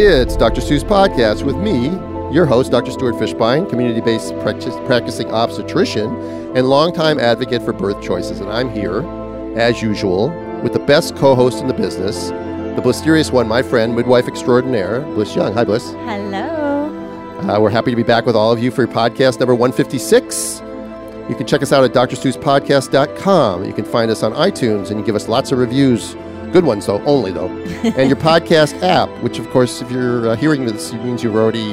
It's Dr. Stu's Podcast with me, your host, Dr. Stuart Fishbein, community-based practicing obstetrician and longtime advocate for birth choices. And I'm here, as usual, with the best co-host in the business, the mysterious one, my friend, midwife extraordinaire, Blyss Young. Hi, Blyss. Hello. We're happy to be back with all of you for podcast number 156. You can check us out at drstuspodcast.com. You can find us on iTunes, and you give us lots of reviews. Good ones, though, only, though. And your podcast app, which, of course, if you're hearing this, it means you already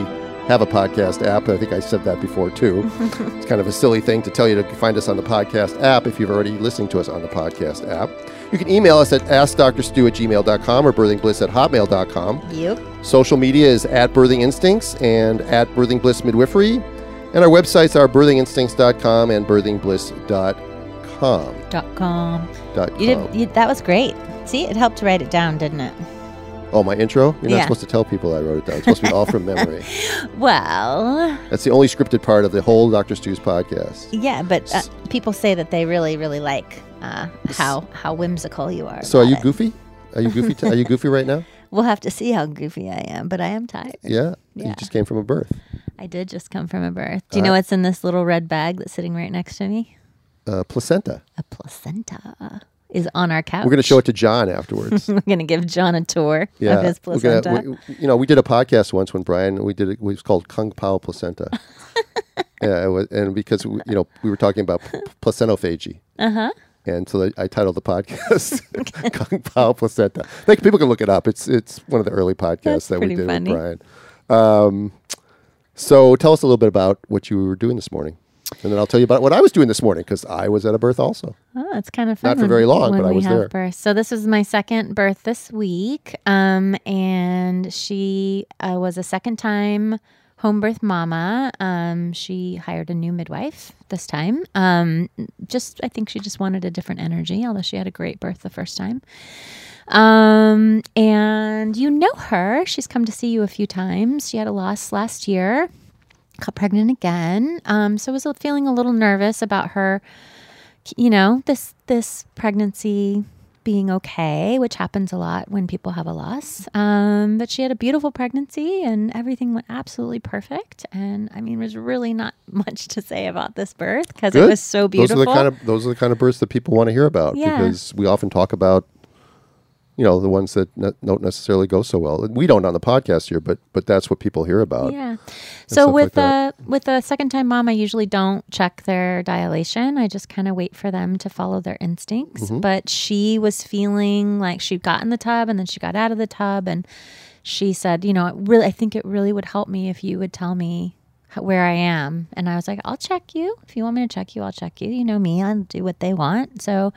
have a podcast app. I think I said that before, too. It's kind of a silly thing to tell you to find us on the podcast app if you've already listened to us on the podcast app. You can email us at askdrstu@gmail.com or birthingbliss@hotmail.com. Yep. Social media is at birthinginstincts and at birthingblissmidwifery. And our websites are birthinginstincts.com and birthingbliss.com. That was great. See, it helped to write it down, didn't it? Oh, my intro? You're not supposed to tell people I wrote it down. It's supposed to be all from memory. Well, that's the only scripted part of the whole Dr. Stu's podcast. Yeah, but people say that they really, really like how whimsical you are. So, are you goofy? Are you goofy right now? We'll have to see how goofy I am, but I am tired. Yeah. You just came from a birth. I did just come from a birth. Do you know what's in this little red bag that's sitting right next to me? Placenta. A placenta is on our couch. We're going to show it to John afterwards. We're going to give John a tour of his placenta. We did a podcast once when Brian, it was called Kung Pao Placenta. Yeah, because we were talking about placentophagy. Uh-huh. And so I titled the podcast Kung Pao Placenta. Like, people can look it up. It's one of the early podcasts that we did funny. With Brian. So tell us a little bit about what you were doing this morning. And then I'll tell you about what I was doing this morning, because I was at a birth also. Oh, that's kind of fun. Not for very long, but I was there. Birth. So this was my second birth this week, and she was a second-time home birth mama. She hired a new midwife this time. I think she just wanted a different energy, although she had a great birth the first time. And you know her. She's come to see you a few times. She had a loss last year. Got pregnant again, so I was feeling a little nervous about her, this pregnancy being okay, which happens a lot when people have a loss, but she had a beautiful pregnancy, and everything went absolutely perfect, and I mean, there's really not much to say about this birth, because it was so beautiful. Those are the kind of births that people want to hear about, because we often talk about, the ones that don't necessarily go so well. We don't on the podcast here, but that's what people hear about. Yeah. So with a second-time mom, I usually don't check their dilation. I just kind of wait for them to follow their instincts. Mm-hmm. But she was feeling like she got in the tub and then she got out of the tub. And she said, I think it really would help me if you would tell me where I am. And I was like, I'll check you. If you want me to check you, I'll check you. You know me, I'll do what they want. So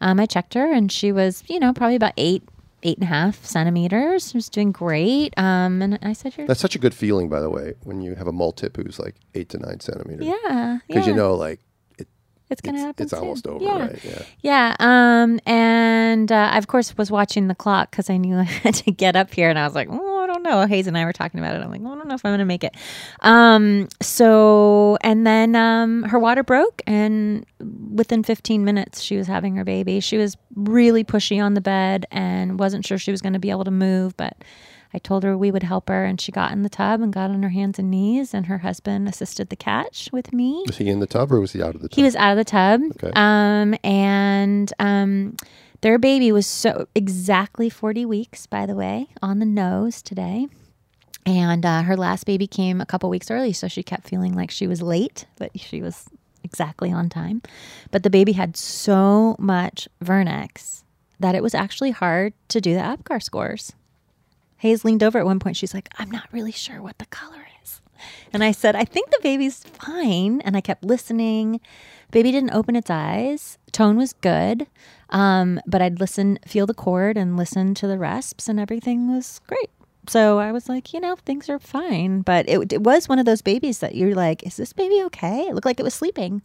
I checked her, and she was, probably about 8.5 centimeters. She was doing great. And I said, that's such a good feeling, by the way, when you have a multip who's like 8 to 9 centimeters. Yeah. Because it's going to happen. It's almost over, right? Yeah. And I, of course, was watching the clock because I knew I had to get up here, and I was like, I don't know. Hayes and I were talking about it. I'm like, I don't know if I'm going to make it. So then her water broke, and within 15 minutes, she was having her baby. She was really pushy on the bed and wasn't sure she was going to be able to move, but I told her we would help her, and she got in the tub and got on her hands and knees, and her husband assisted the catch with me. Was he in the tub, or was he out of the tub? He was out of the tub. Okay. Their baby was exactly 40 weeks, by the way, on the nose today. And her last baby came a couple weeks early, so she kept feeling like she was late, but she was exactly on time. But the baby had so much Vernex that it was actually hard to do the APGAR scores. Hayes leaned over at one point. She's like, I'm not really sure what the color is. And I said, I think the baby's fine. And I kept listening. Baby didn't open its eyes. Tone was good. But I'd feel the cord and listen to the resps, and everything was great. So I was like, things are fine. But it was one of those babies that you're like, is this baby okay? It looked like it was sleeping.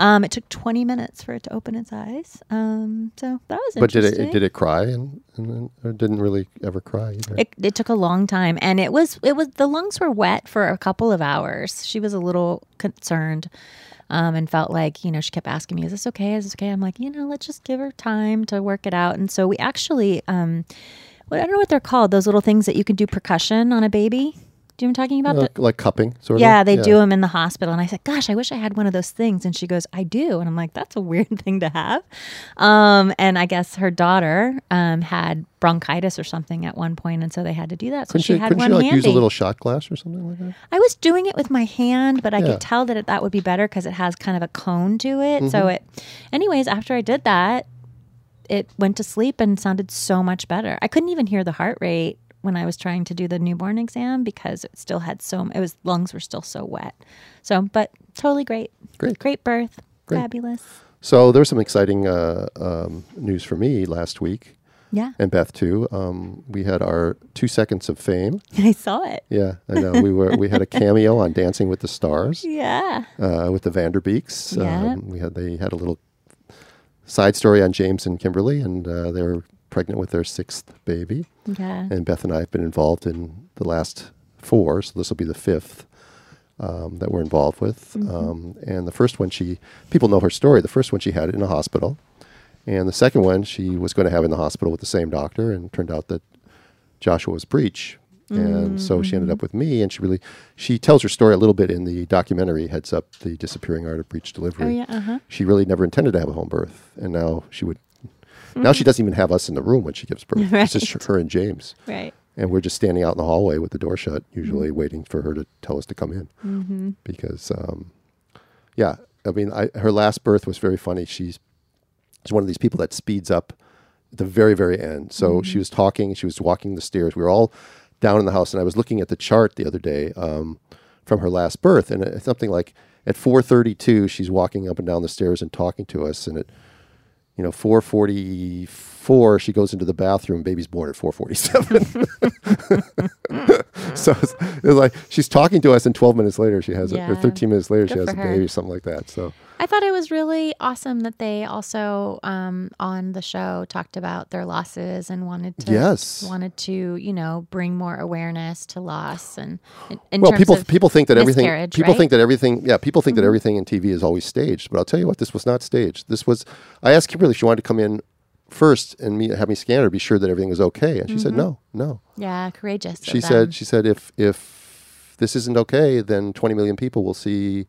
It took 20 minutes for it to open its eyes. So that was interesting. But did it cry? And it didn't really ever cry either. It took a long time. And it was the lungs were wet for a couple of hours. She was a little concerned. And felt like, she kept asking me, is this okay? Is this okay? I'm like, let's just give her time to work it out. And so we actually I don't know what they're called, those little things that you can do percussion on a baby. Do you know what I'm talking about? Like cupping, sort of? Yeah, they do them in the hospital. And I said, gosh, I wish I had one of those things. And she goes, I do. And I'm like, that's a weird thing to have. And I guess her daughter had bronchitis or something at one point, and so they had to do that. So she had one handy. Couldn't you, like, use a little shot glass or something like that? I was doing it with my hand, but I could tell that that would be better because it has kind of a cone to it. Mm-hmm. So anyways, after I did that, it went to sleep and sounded so much better. I couldn't even hear the heart rate when I was trying to do the newborn exam because it still had lungs were still so wet. So, but totally great. Great birth. Great. Fabulous. So there was some exciting news for me last week. Yeah. And Beth too. We had our 2 seconds of fame. I saw it. Yeah, I know. We had a cameo on Dancing with the Stars. Yeah. With the Vanderbeeks. Yeah. They had a little side story on James and Kimberly, and they were pregnant with their 6th baby. Yeah. And Beth and I have been involved in the last 4, so this will be the 5th that we're involved with. Mm-hmm. And the first one, people know her story. The first one she had it in a hospital. And the second one she was going to have in the hospital with the same doctor, and it turned out that Joshua was breech. Mm-hmm. And so she ended up with me, and she tells her story a little bit in the documentary Heads Up, The Disappearing Art of Breech Delivery. Oh, yeah, uh-huh. She really never intended to have a home birth, and now she would. Now she doesn't even have us in the room when she gives birth. Right. It's just her and James. Right. And we're just standing out in the hallway with the door shut, usually waiting for her to tell us to come in. Mm-hmm. Because, her last birth was very funny. She's one of these people that speeds up at the very, very end. So she was talking. She was walking the stairs. We were all down in the house. And I was looking at the chart the other day from her last birth. And it's something like at 4:32, she's walking up and down the stairs and talking to us. And 4:44, she goes into the bathroom. Baby's born at 4:47. So it's like she's talking to us, and 13 minutes later, she has a baby, something like that. So I thought it was really awesome that they also on the show talked about their losses and wanted to bring more awareness to loss and people think that everything in TV is always staged, but I'll tell you what, this was not staged. I asked Kimberly if she wanted to come in first and have me scan her, be sure that everything was okay, and she said no. Yeah, courageous. She said if this isn't okay, then 20 million people will see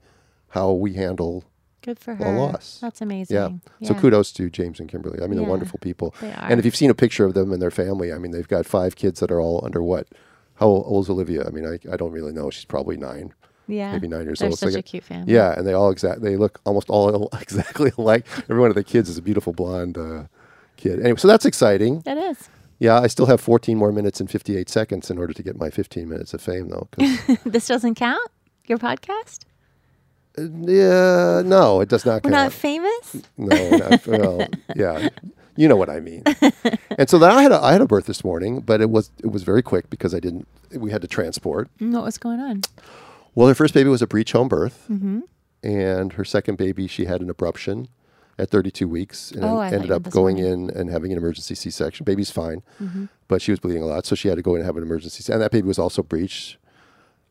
how we handle. Good for her. A loss. That's amazing. Yeah. So kudos to James and Kimberly. I mean, they're wonderful people. They are. And if you've seen a picture of them and their family, I mean, they've got 5 kids that are all under what? How old's Olivia? I mean, I don't really know. She's probably 9. Yeah. Maybe 9 years old. They're such a cute family. Yeah. And they look almost all exactly alike. Every one of the kids is a beautiful blonde kid. Anyway, so that's exciting. That is. Yeah, I still have 14 more minutes and 58 seconds in order to get my 15 minutes of fame, though. This doesn't count? Your podcast? Yeah, no, it does not count. We're not famous? No, you know what I mean. And so then I had a birth this morning, but it was very quick because we had to transport. What was going on? Well, her first baby was a breech home birth, and her second baby, she had an abruption at 32 weeks and ended up going in and having an emergency C-section. Baby's fine, but she was bleeding a lot, so she had to go in and have an emergency C-section. And that baby was also breech.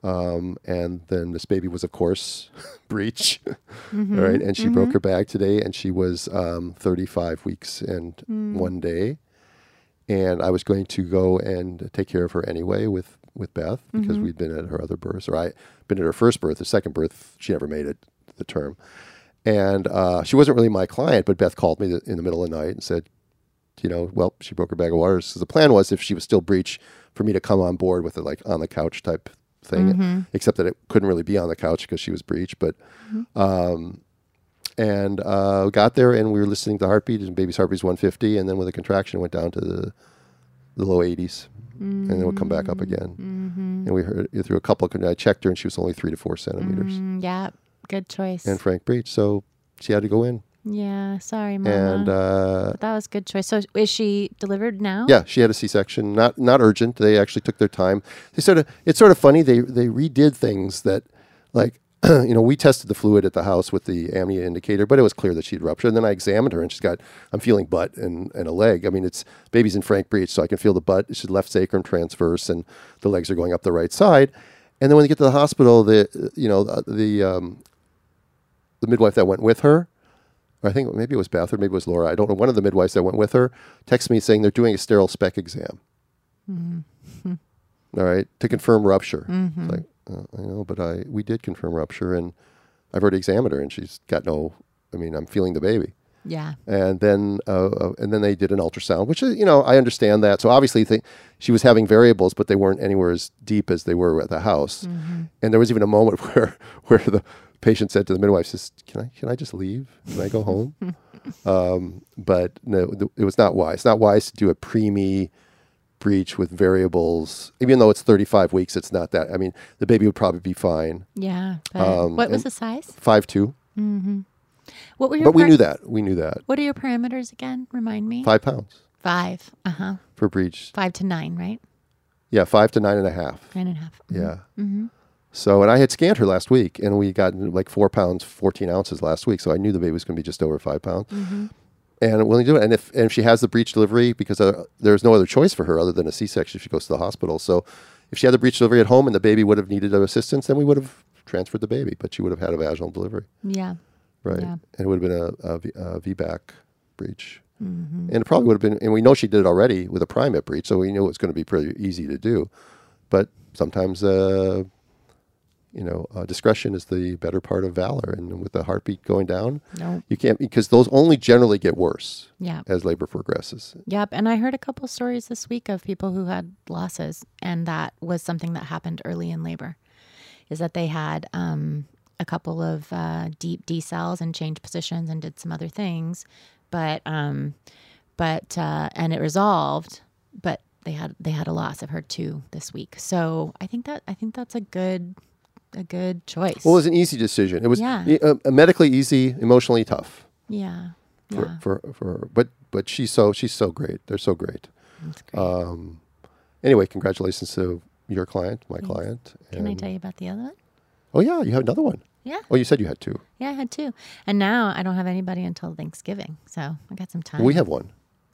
And then this baby was, of course, breech. All right. And she broke her bag today, and she was 35 weeks and 1 day. And I was going to go and take care of her anyway with Beth because we'd been at her other births, or I'd been at her first birth. The second birth, she never made it the term. And she wasn't really my client, but Beth called me in the middle of the night and said, well, she broke her bag of waters. So the plan was, if she was still breech, for me to come on board with it, like on the couch type thing, except that it couldn't really be on the couch because she was breech, but got there, and we were listening to heartbeat, and baby's heartbeat was 150, and then with a contraction it went down to the low 80s, and then it would come back up again, and we heard it through a couple of, I checked her, and she was only 3 to 4 centimeters. Yeah, good choice. And frank breech, so she had to go in. Yeah, sorry, Mama. And that was a good choice. So is she delivered now? Yeah, she had a C-section. Not urgent. They actually took their time. It's sort of funny. They redid things that, like, we tested the fluid at the house with the amnia indicator, but it was clear that she had ruptured. And then I examined her, and she's got, I'm feeling butt and a leg. I mean, baby's in frank breech, so I can feel the butt. She's left sacrum transverse, and the legs are going up the right side. And then when they get to the hospital, the midwife that went with her, I think maybe it was Beth or maybe it was Laura, I don't know, one of the midwives that went with her texted me saying they're doing a sterile spec exam. Mm-hmm. All right, to confirm rupture. Mm-hmm. It's like, I know, but we did confirm rupture, and I've already examined her, and she's got no. I mean, I'm feeling the baby. Yeah. And then they did an ultrasound, which is, you know, I understand that. So obviously, she was having variables, but they weren't anywhere as deep as they were at the house. Mm-hmm. And there was even a moment where the patient said to the midwife, "Says, can I just leave? Can I go home?" But no, it was not wise. It's not wise to do a preemie breech with variables, even though it's 35 weeks. It's not that. I mean, the baby would probably be fine. Yeah. What was the size? 5'2". Mm-hmm. What were your? But we knew that. We knew that. What are your parameters again? Remind me. 5 pounds. 5. For breech. 5 to 9, right? Yeah, 5 to 9.5. 9.5. Mm-hmm. Yeah. Mm-hmm. So, and I had scanned her last week, and we got like 4 pounds, 14 ounces last week. So I knew the baby was going to be just over 5 pounds. Mm-hmm. And willing to do it. And if she has the breech delivery, because there's no other choice for her other than a C-section if she goes to the hospital. So if she had the breech delivery at home and the baby would have needed assistance, then we would have transferred the baby, but she would have had a vaginal delivery. Yeah. Right. Yeah. And it would have been a VBAC breech. Mm-hmm. And it probably would have been, and we know she did it already with a primate breech, so we knew it was going to be pretty easy to do. But sometimes, discretion is the better part of valor. And with the heartbeat going down, you can't, because those only generally get worse as labor progresses. Yep. And I heard a couple stories this week of people who had losses, and that was something that happened early in labor, is that they had a couple of deep decels and changed positions and did some other things, but and it resolved, but they had a loss. I've heard 2 this week. So I think that's a good choice. Well, it was an easy decision. It was medically easy, emotionally tough. Yeah. For but she's so great. They're so great. That's great. Anyway, congratulations to your client, my client. Can I tell you about the other one? Oh yeah, you have another one. Yeah. Oh, you said you had 2. Yeah, I had 2. And now I don't have anybody until Thanksgiving. So I got some time. Well, we have one.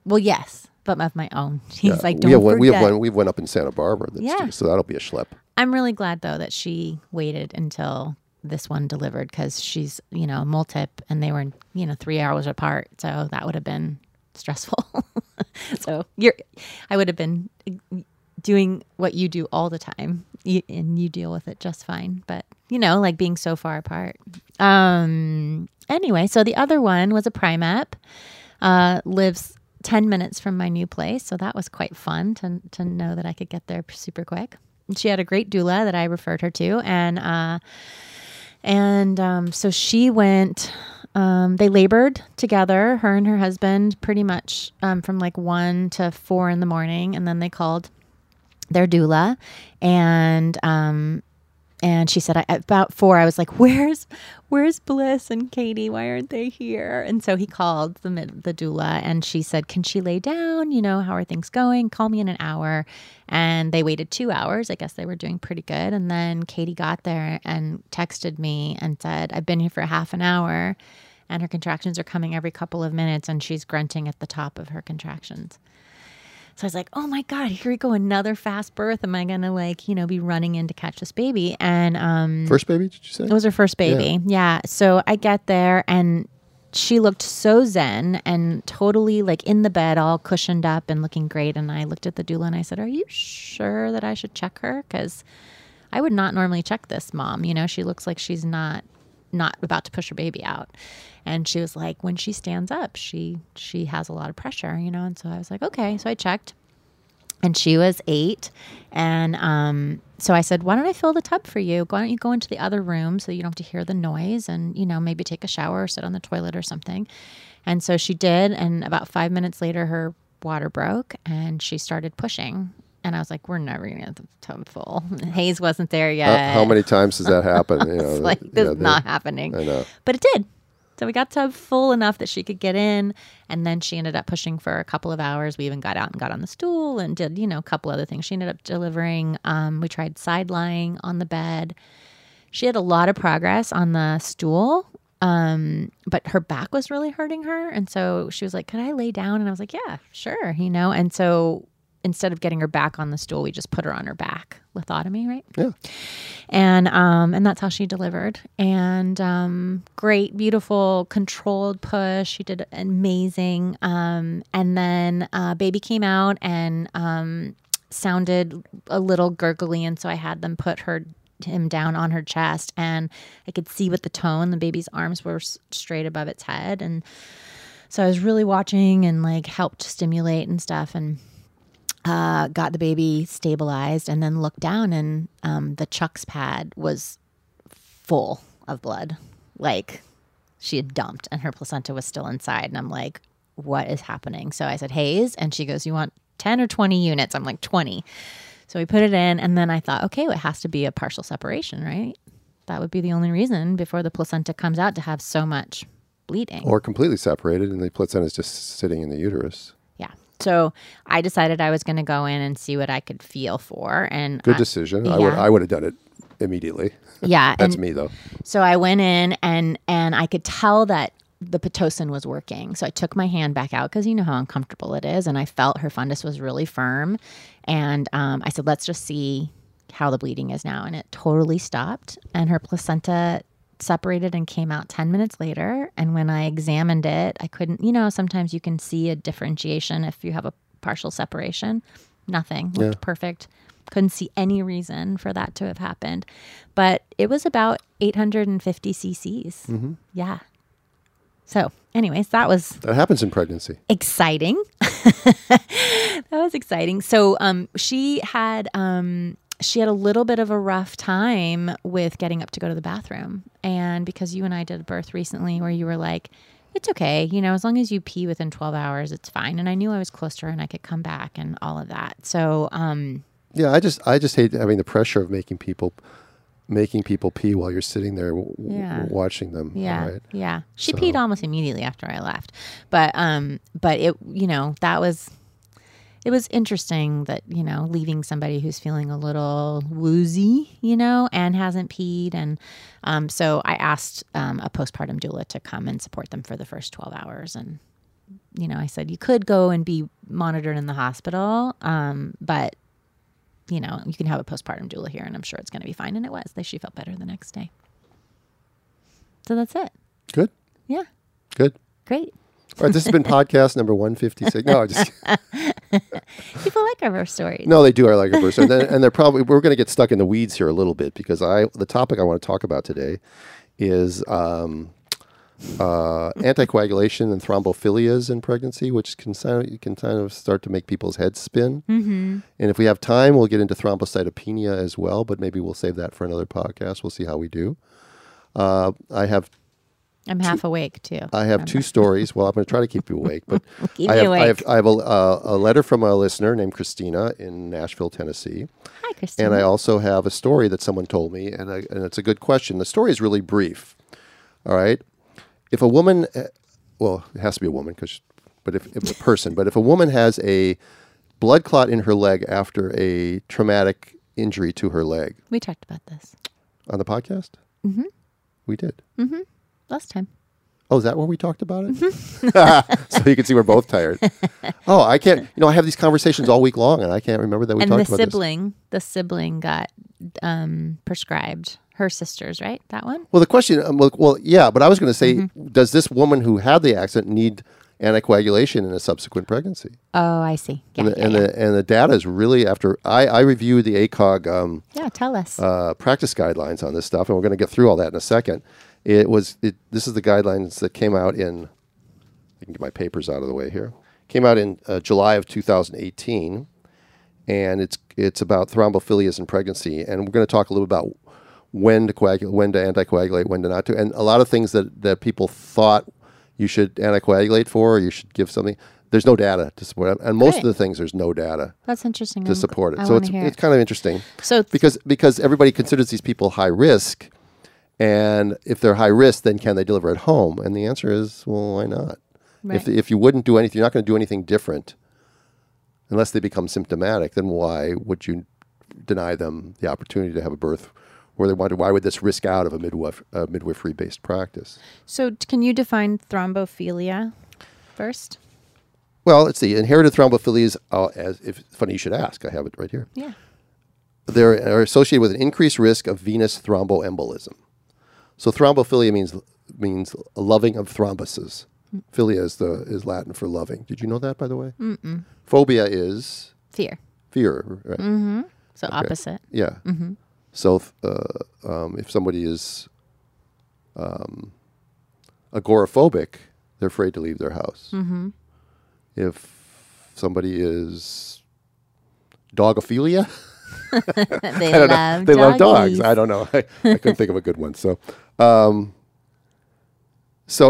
Well, yes, but of my own. She's like, don't forget. We have one up in Santa Barbara. That's due, so that'll be a schlep. I'm really glad, though, that she waited until this one delivered, because she's, multip, and they were, 3 hours apart. So that would have been stressful. So I would have been doing what you do all the time, and you deal with it just fine. But, being so far apart. Anyway, so the other one was a primep, lives 10 minutes from my new place. So that was quite fun to know that I could get there super quick. She had a great doula that I referred her to. And so she went, they labored together, her and her husband, pretty much from like 1 to 4 in the morning. And then they called their doula. And she said, at about 4, I was like, where's Blyss and Katie? Why aren't they here? And so he called the doula, and she said, can she lay down? How are things going? Call me in an hour. And they waited 2 hours. I guess they were doing pretty good. And then Katie got there and texted me and said, I've been here for half an hour, and her contractions are coming every couple of minutes, and she's grunting at the top of her contractions. So I was like, oh my God, here we go, another fast birth. Am I going to be running in to catch this baby? And first baby, did you say? It was her first baby. Yeah. So I get there, and she looked so zen and totally in the bed, all cushioned up and looking great. And I looked at the doula and I said, are you sure that I should check her? Because I would not normally check this mom. She looks like she's not about to push her baby out. And she was like, when she stands up, she has a lot of pressure, And so I was like, okay. So I checked, and she was 8. And so I said, why don't I fill the tub for you? Why don't you go into the other room so you don't have to hear the noise, and, maybe take a shower or sit on the toilet or something. And so she did. And about 5 minutes later, her water broke and she started pushing. And I was like, we're never going to get the tub full. Hayes wasn't there yet. How many times does that happen? It's this is not happening. I know. But it did. So we got the tub full enough that she could get in. And then she ended up pushing for a couple of hours. We even got out and got on the stool and did, a couple other things. She ended up delivering. We tried side lying on the bed. She had a lot of progress on the stool. But her back was really hurting her. And so she was like, could I lay down? And I was like, yeah, sure. And so instead of getting her back on the stool, we just put her on her back. Lithotomy, right? Yeah. And that's how she delivered. And great, beautiful, controlled push. She did amazing. And then baby came out, and sounded a little gurgly, and so I had them put him down on her chest, and I could see with the tone the baby's arms were straight above its head, and so I was really watching and like helped stimulate and stuff, and got the baby stabilized, and then looked down, and the Chuck's pad was full of blood. Like, she had dumped and her placenta was still inside, and I'm like, what is happening? So I said, Hayes, and she goes, you want 10 or 20 units? I'm like, 20. So we put it in, and then I thought, okay, well, it has to be a partial separation, right? That would be the only reason before the placenta comes out to have so much bleeding. Or completely separated, and the placenta is just sitting in the uterus. Yeah. So I decided I was going to go in and see what I could feel for. And good decision. Yeah. I would have done it immediately. Yeah. That's me, though. So I went in, and I could tell that the Pitocin was working. So I took my hand back out because you know how uncomfortable it is. And I felt her fundus was really firm. And I said, let's just see how the bleeding is now. And it totally stopped. And her placenta separated and came out 10 minutes later. And when I examined it, I couldn't, you know, sometimes you can see a differentiation if you have a partial separation. Nothing. Yeah. Looked perfect. Couldn't see any reason for that to have happened. But it was about 850 cc's. Mm-hmm. Yeah. So anyways, that happens in pregnancy. Exciting. That was exciting. So she had a little bit of a rough time with getting up to go to the bathroom. And because you and I did a birth recently where you were like, it's okay, you know, as long as you pee within 12 hours, it's fine. And I knew I was close to her and I could come back and all of that. So yeah, I just hate having the pressure of making people pee while you're sitting there watching them. Yeah, right? Yeah. She peed almost immediately after I left, but it, you know, it was interesting that, you know, leaving somebody who's feeling a little woozy, you know, and hasn't peed, and so I asked a postpartum doula to come and support them for the first 12 hours, and you know, I said you could go and be monitored in the hospital, but you know, you can have a postpartum doula here, and I'm sure it's going to be fine. And it was. She felt better the next day. So that's it. Good. Yeah. Good. Great. All right, this has been podcast number 156. No, I just people like our birth stories. No, they do. I like our birth stories, and they're probably we're going to get stuck in the weeds here a little bit because the topic I want to talk about today is anticoagulation and thrombophilias in pregnancy, which can kind of start to make people's heads spin. Mm-hmm. And if we have time, we'll get into thrombocytopenia as well, but maybe we'll save that for another podcast. We'll see how we do. I'm half awake too. I have two stories. Well, I'm going to try to keep you awake, but I have a letter from a listener named Christina in Nashville, Tennessee. Hi, Christina. And I also have a story that someone told me, and it's a good question. The story is really brief. All right. If a woman, well, it has to be a woman, if a woman has a blood clot in her leg after a traumatic injury to her leg. We talked about this. On the podcast? Mm-hmm. We did. Mm-hmm. Last time. Oh, is that where we talked about it? Mm-hmm. So you can see we're both tired. Oh, I can't, you know, I have these conversations all week long, and I can't remember that we talked about this. And the sibling got prescribed. Her sisters, right? That one? Well, the question, yeah, but I was going to say, mm-hmm. Does this woman who had the accident need anticoagulation in a subsequent pregnancy? Oh, I see. Yeah, and the data is really after, I reviewed the ACOG tell us. Practice guidelines on this stuff, and we're going to get through all that in a second. This is the guidelines that came out in, I can get my papers out of the way here, came out in July of 2018, and it's about thrombophilias in pregnancy, and we're going to talk a little about when to coagulate, when to anticoagulate, when to not to. And a lot of things that people thought you should anticoagulate for, or you should give something, there's no data to support it. And most of the things, there's no data. That's interesting. To support it. So it's kind of interesting. So because everybody considers these people high risk. And if they're high risk, then can they deliver at home? And the answer is, well, why not? Right. If you wouldn't do anything, you're not going to do anything different unless they become symptomatic, then why would you deny them the opportunity to have a birth? Where they wonder, why would this risk out of a midwifery-based practice? So can you define thrombophilia first? Well, it's the inherited thrombophilias. Funny you should ask. I have it right here. Yeah. They are associated with an increased risk of venous thromboembolism. So thrombophilia means loving of thrombuses. Mm. Philia is Latin for loving. Did you know that, by the way? Mm-mm. Phobia is? Fear. fear, right? Mm-hmm. So okay. Opposite. Yeah. Mm-hmm. So if somebody is agoraphobic, they're afraid to leave their house. Mm-hmm. If somebody is dogophilia, they love dogs. I don't know. I couldn't think of a good one. So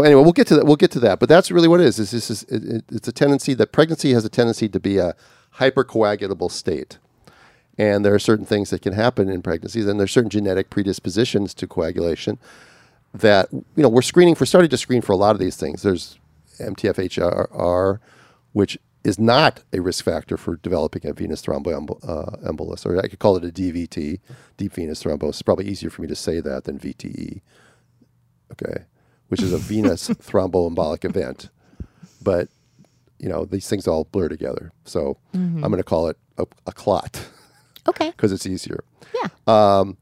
anyway, we'll get to that. But that's really what it is. It's a tendency that pregnancy has a tendency to be a hypercoagulable state. And there are certain things that can happen in pregnancies, and there's certain genetic predispositions to coagulation that, you know, we're starting to screen for a lot of these things. There's MTHFR, which is not a risk factor for developing a venous thromboembolus, or I could call it a DVT, deep venous thrombosis. It's probably easier for me to say that than VTE, okay, which is a venous thromboembolic event. But, you know, these things all blur together. So I'm going to call it a clot. Okay. Because it's easier. Yeah. But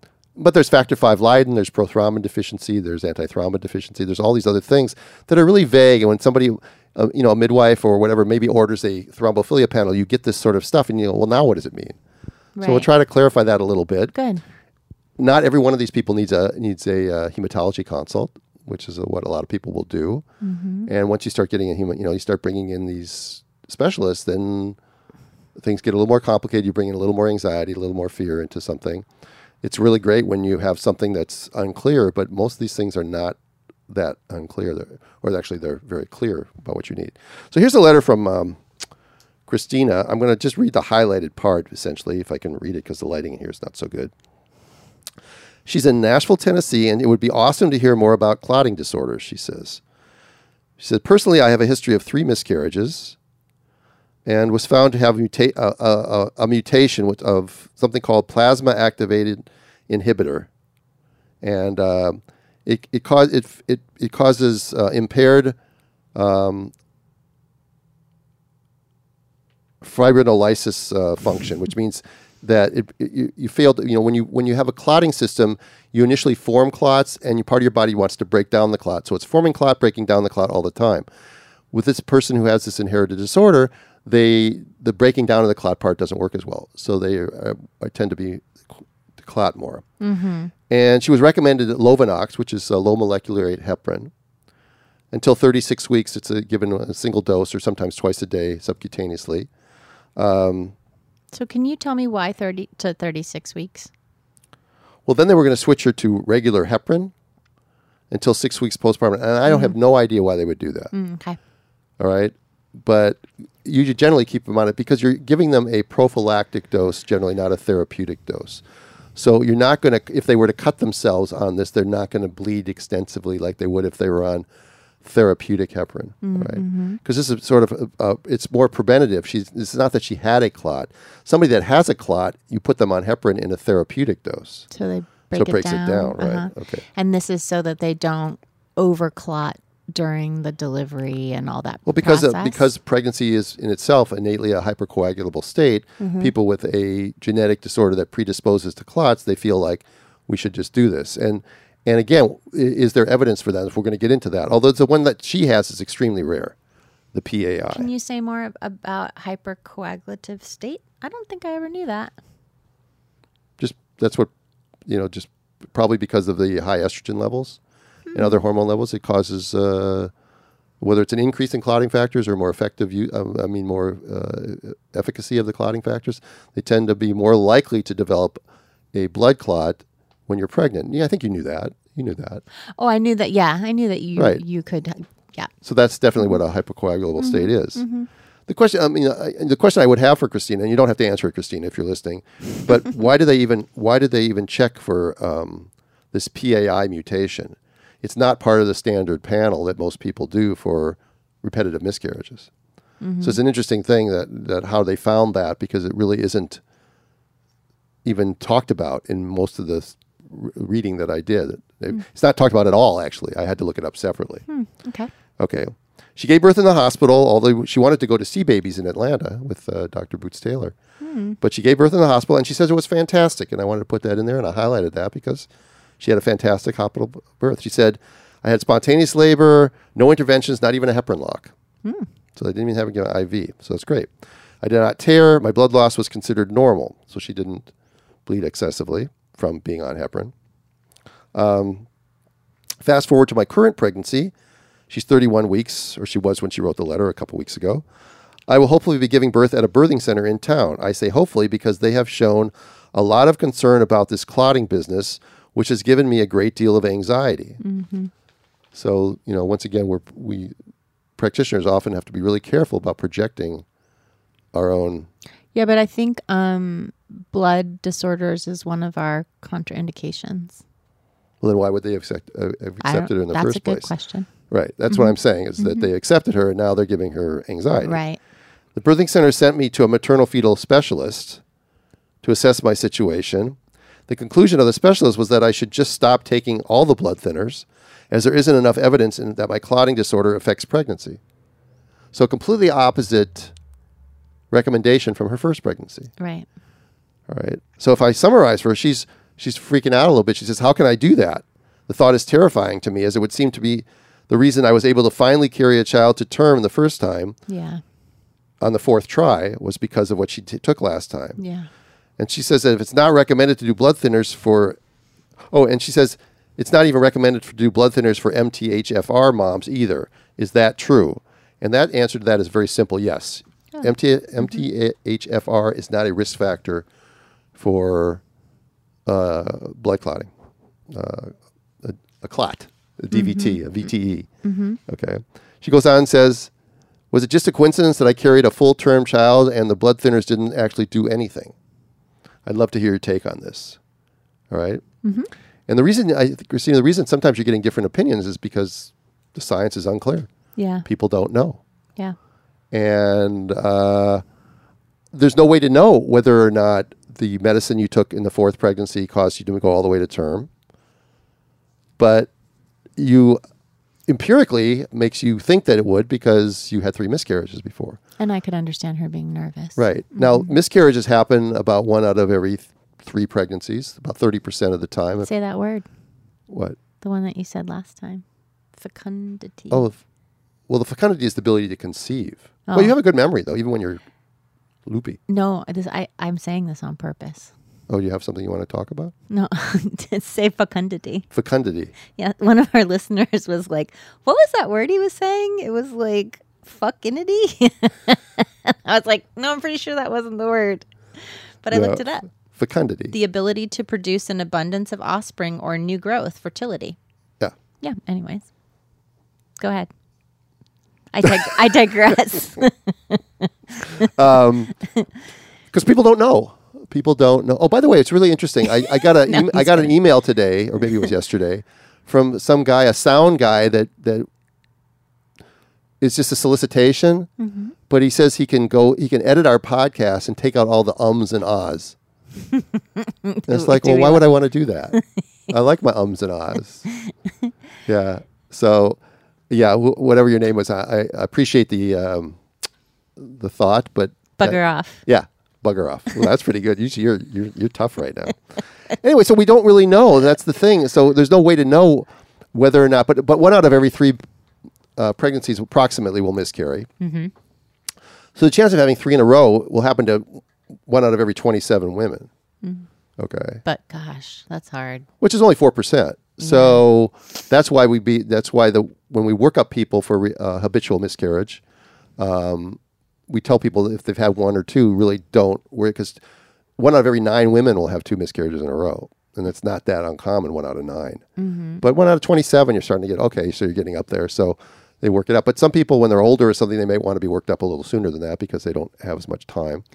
there's Factor V Leiden, there's prothrombin deficiency, there's antithrombin deficiency, there's all these other things that are really vague. And when somebody, a midwife or whatever, maybe orders a thrombophilia panel, you get this sort of stuff, and you go, well, now what does it mean? Right. So we'll try to clarify that a little bit. Good. Not every one of these people needs a hematology consult, which is what a lot of people will do. Mm-hmm. And once you start getting you start bringing in these specialists, then things get a little more complicated. You bring in a little more anxiety, a little more fear into something. It's really great when you have something that's unclear, but most of these things are not that unclear. They're very clear about what you need. So here's a letter from Christina. I'm going to just read the highlighted part, essentially, if I can read it, because the lighting in here is not so good. She's in Nashville, Tennessee, and it would be awesome to hear more about clotting disorders, she says. She said, personally, I have a history of 3 miscarriages, and was found to have a mutation of something called plasma-activated inhibitor. And it causes impaired fibrinolysis function, which means that you failed. You know, when you have a clotting system, you initially form clots, and part of your body wants to break down the clot. So it's forming clot, breaking down the clot all the time. With this person who has this inherited disorder, the breaking down of the clot part doesn't work as well. So they tend to clot more. Mm-hmm. And she was recommended Lovenox, which is low molecular weight heparin. Until 36 weeks, it's given a single dose or sometimes twice a day subcutaneously. So can you tell me why 30 to 36 weeks? Well, then they were going to switch her to regular heparin until 6 weeks postpartum. And I don't have no idea why they would do that. Mm, okay. All right. But you generally keep them on it because you're giving them a prophylactic dose, generally not a therapeutic dose. So you're not going to, if they were to cut themselves on this, they're not going to bleed extensively like they would if they were on therapeutic heparin, right? Because this is sort of, it's more preventative. It's not that she had a clot. Somebody that has a clot, you put them on heparin in a therapeutic dose. So it breaks it down, right? Uh-huh. Okay. And this is so that they don't overclot during the delivery and all that. Well, because pregnancy is in itself innately a hypercoagulable state, people with a genetic disorder that predisposes to clots, they feel like we should just do this. And again, is there evidence for that? If we're going to get into that, although the one that she has is extremely rare, the PAI. Can you say more about hypercoagulative state? I don't think I ever knew that. That's what, just probably because of the high estrogen levels. And other hormone levels, it causes, whether it's an increase in clotting factors or more efficacy of the clotting factors, they tend to be more likely to develop a blood clot when you're pregnant. Yeah, I think you knew that. Oh, I knew that. Yeah, I knew that you could, yeah. So that's definitely what a hypercoagulable state is. Mm-hmm. The question I would have for Christina, and you don't have to answer it, Christina, if you're listening, but why did they even check for this PAI mutation? It's not part of the standard panel that most people do for repetitive miscarriages. Mm-hmm. So it's an interesting thing that how they found that, because it really isn't even talked about in most of the reading that I did. It's not talked about at all, actually. I had to look it up separately. Okay. She gave birth in the hospital, although she wanted to go to see babies in Atlanta with Dr. Boots Taylor. Mm-hmm. But she gave birth in the hospital, and she says it was fantastic. And I wanted to put that in there, and I highlighted that because she had a fantastic hospital birth. She said, I had spontaneous labor, no interventions, not even a heparin lock. So they didn't even have an IV. So that's great. I did not tear. My blood loss was considered normal, so she didn't bleed excessively from being on heparin. Fast forward to my current pregnancy. She's 31 weeks, or she was when she wrote the letter a couple weeks ago. I will hopefully be giving birth at a birthing center in town. I say hopefully because they have shown a lot of concern about this clotting business, which has given me a great deal of anxiety. Mm-hmm. So, you know, once again, we practitioners often have to be really careful about projecting our own. Yeah, but I think blood disorders is one of our contraindications. Well, then why would they have accepted her in the first place? That's a good question. Right. That's what I'm saying is that they accepted her and now they're giving her anxiety. Right. The birthing center sent me to a maternal fetal specialist to assess my situation. The conclusion of the specialist was that I should just stop taking all the blood thinners as there isn't enough evidence that my clotting disorder affects pregnancy. So completely opposite recommendation from her first pregnancy. Right. All right. So if I summarize for her, she's freaking out a little bit. She says, how can I do that? The thought is terrifying to me as it would seem to be the reason I was able to finally carry a child to term the first time. Yeah. On the fourth try was because of what she took last time. Yeah. And she says that if it's not recommended to do blood thinners for, oh, and she says it's not even recommended to do blood thinners for MTHFR moms either. Is that true? And that answer to that is very simple. Yes. Oh. MTHFR is not a risk factor for blood clotting, a clot, a DVT, a VTE. Okay. She goes on and says, was it just a coincidence that I carried a full-term child and the blood thinners didn't actually do anything? I'd love to hear your take on this. All right. And the reason I think, Christina, the reason sometimes you're getting different opinions is because the science is unclear. Yeah. People don't know. Yeah. And there's no way to know whether or not the medicine you took in the fourth pregnancy caused you to go all the way to term. But you empirically makes you think that it would because you had 3 miscarriages before. And I could understand her being nervous. Right. Now, miscarriages happen about 1 out of every 3 pregnancies, about 30% of the time. Say that word. What? The one that you said last time. Fecundity. Oh, well, the fecundity is the ability to conceive. Oh. Well, you have a good memory, though, even when you're loopy. No, I'm saying this on purpose. Oh, you have something you want to talk about? No, say fecundity. Fecundity. Yeah, one of our listeners was like, what was that word he was saying? It was like, fuckinity? I was like, no, I'm pretty sure that wasn't the word. But I looked it up. Fecundity. The ability to produce an abundance of offspring or new growth, fertility. Yeah. Yeah, anyways. Go ahead. I digress. Because people don't know. People don't know. Oh, by the way, it's really interesting. I got a an email today, or maybe it was yesterday, from some guy, a sound guy that is just a solicitation. But he says he can edit our podcast and take out all the ums and ahs. And it's like, well, why would I want to do that? I like my ums and ahs. Yeah. So, yeah, whatever your name was, I appreciate the thought, but bugger off. Yeah. Bugger off. Well, that's pretty good. You're tough right now. Anyway, so we don't really know. That's the thing. So there's no way to know whether or not. But 1 out of every 3 pregnancies approximately will miscarry. So the chance of having 3 in a row will happen to 1 out of every 27 women. Okay. But gosh, that's hard. Which is only 4%. So that's why when we work up people for habitual miscarriage. We tell people if they've had 1 or 2, really don't worry, because 1 out of every 9 women will have 2 miscarriages in a row. And it's not that uncommon, 1 out of 9. But 1 out of 27, you're starting to get, okay, so you're getting up there. So they work it up. But some people, when they're older or something, they may want to be worked up a little sooner than that because they don't have as much time.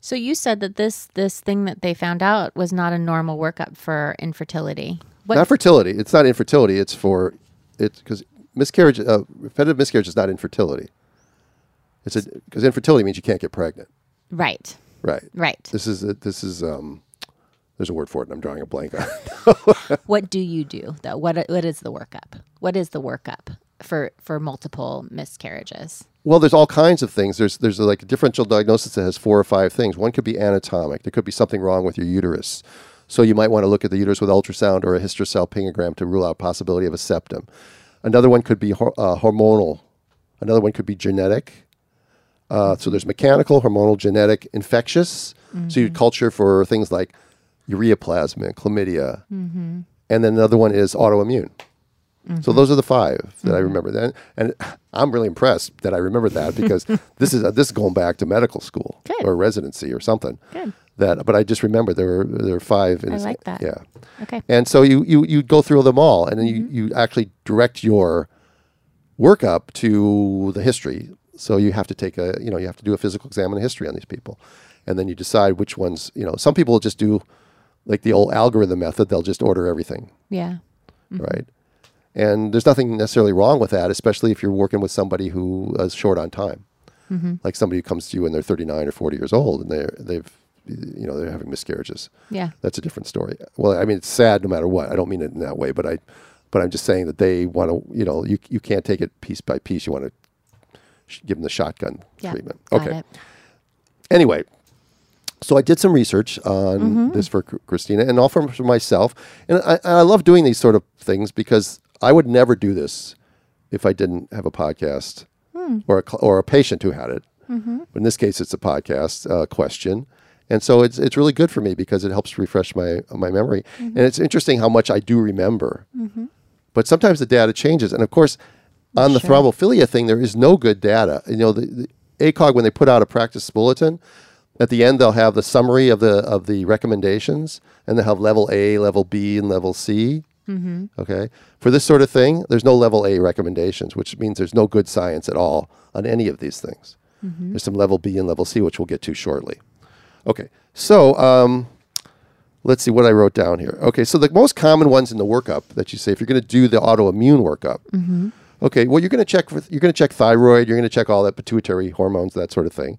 So you said that this thing that they found out was not a normal workup for infertility. Not fertility. It's not infertility. It's for, because repetitive miscarriage is not infertility. It's because infertility means you can't get pregnant. Right. Right. Right. This is there's a word for it and I'm drawing a blank on it. What do you do though? What is the workup? What is the workup for multiple miscarriages? Well, there's all kinds of things. There's like a differential diagnosis that has 4 or 5 things. One could be anatomic. There could be something wrong with your uterus. So you might want to look at the uterus with ultrasound or a hysterosalpingogram to rule out possibility of a septum. Another one could be hormonal. Another one could be genetic. So there's mechanical, hormonal, genetic, infectious. Mm-hmm. So you culture for things like ureaplasma, chlamydia. Mm-hmm. And then another one is autoimmune. Mm-hmm. So those are the five that I remember then. And I'm really impressed that I remember that because this is going back to medical school or residency or something. Good. But I just remember there were five. I like that. Yeah. Okay. And so you go through them all, and then you actually direct your workup to the history. So you have to take you have to do a physical exam and a history on these people. And then you decide which ones, some people just do like the old algorithm method. They'll just order everything. Yeah. Mm-hmm. Right. And there's nothing necessarily wrong with that, especially if you're working with somebody who is short on time. Mm-hmm. Like somebody who comes to you and they're 39 or 40 years old and they're having miscarriages. Yeah. That's a different story. Well, I mean, it's sad no matter what. I don't mean it in that way, but I'm just saying that they want to, you can't take it piece by piece. You want to give them the shotgun treatment. Okay. It. Anyway, so I did some research on this for Christina and all for myself. And I love doing these sort of things because I would never do this if I didn't have a podcast or a patient who had it. Mm-hmm. In this case, it's a podcast question. And so it's really good for me because it helps refresh my memory. Mm-hmm. And it's interesting how much I do remember. Mm-hmm. But sometimes the data changes. And of course, on the thrombophilia thing, there is no good data. The ACOG, when they put out a practice bulletin, at the end they'll have the summary of the recommendations, and they'll have level A, level B, and level C. Mm-hmm. Okay. For this sort of thing, there's no level A recommendations, which means there's no good science at all on any of these things. Mm-hmm. There's some level B and level C, which we'll get to shortly. Okay. So let's see what I wrote down here. Okay. So the most common ones in the workup that you say, if you're going to do the autoimmune workup, okay, well, you're going to check thyroid, you're going to check all that pituitary hormones, that sort of thing.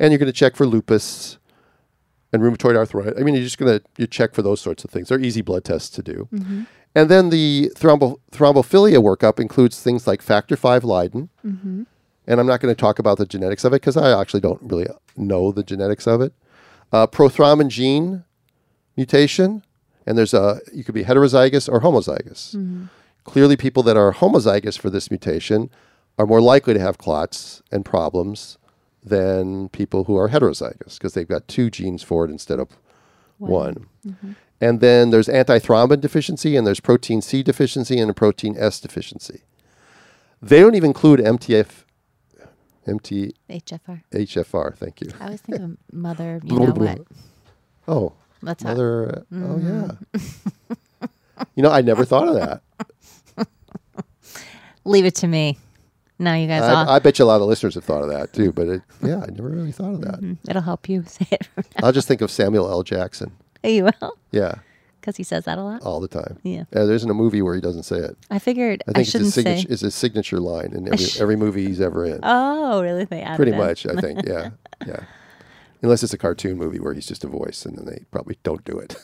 And you're going to check for lupus and rheumatoid arthritis. I mean, you're just going to check for those sorts of things. They're easy blood tests to do. Mm-hmm. And then the thrombophilia workup includes things like Factor V Leiden. Mm-hmm. And I'm not going to talk about the genetics of it because I actually don't really know the genetics of it. Prothrombin gene mutation. And you could be heterozygous or homozygous. Mm-hmm. Clearly, people that are homozygous for this mutation are more likely to have clots and problems than people who are heterozygous because they've got two genes for it instead of one. Mm-hmm. And then there's antithrombin deficiency, and there's protein C deficiency, and a protein S deficiency. They don't even include HFR. HFR, thank you. I always think of mother, you know what. Oh. Let's mother, oh yeah. I never thought of that. Leave it to me. Now you guys all... I bet you a lot of listeners have thought of that too, but I never really thought of that. Mm-hmm. It'll help you say it from now. I'll just think of Samuel L. Jackson. You will? Yeah. Because he says that a lot? All the time. Yeah. There isn't a movie where he doesn't say it. I figured I think it's his signature line in every movie he's ever in. Oh, really? They added pretty much, I think. Yeah. Yeah. Unless it's a cartoon movie where he's just a voice, and then they probably don't do it.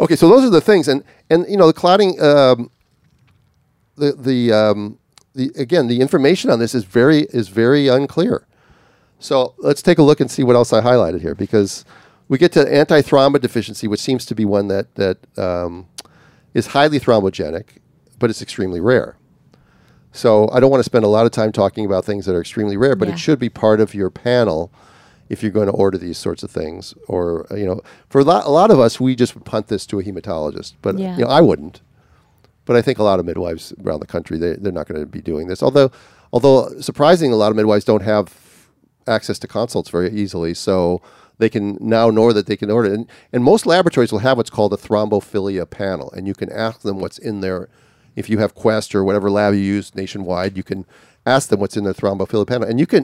Okay, so those are the things, and the clotting, the information on this is very unclear. So let's take a look and see what else I highlighted here, because we get to antithrombin deficiency, which seems to be one that is highly thrombogenic, but it's extremely rare. So I don't want to spend a lot of time talking about things that are extremely rare, but it should be part of your panel if you're going to order these sorts of things. Or, for a lot of us, we just would punt this to a hematologist. But, I wouldn't. But I think a lot of midwives around the country, they're not going to be doing this. Although surprisingly, a lot of midwives don't have access to consults very easily. So they can now know that they can order. And most laboratories will have what's called a thrombophilia panel. And you can ask them what's in there. If you have Quest or whatever lab you use nationwide, you can ask them what's in their thrombophilia panel, and you can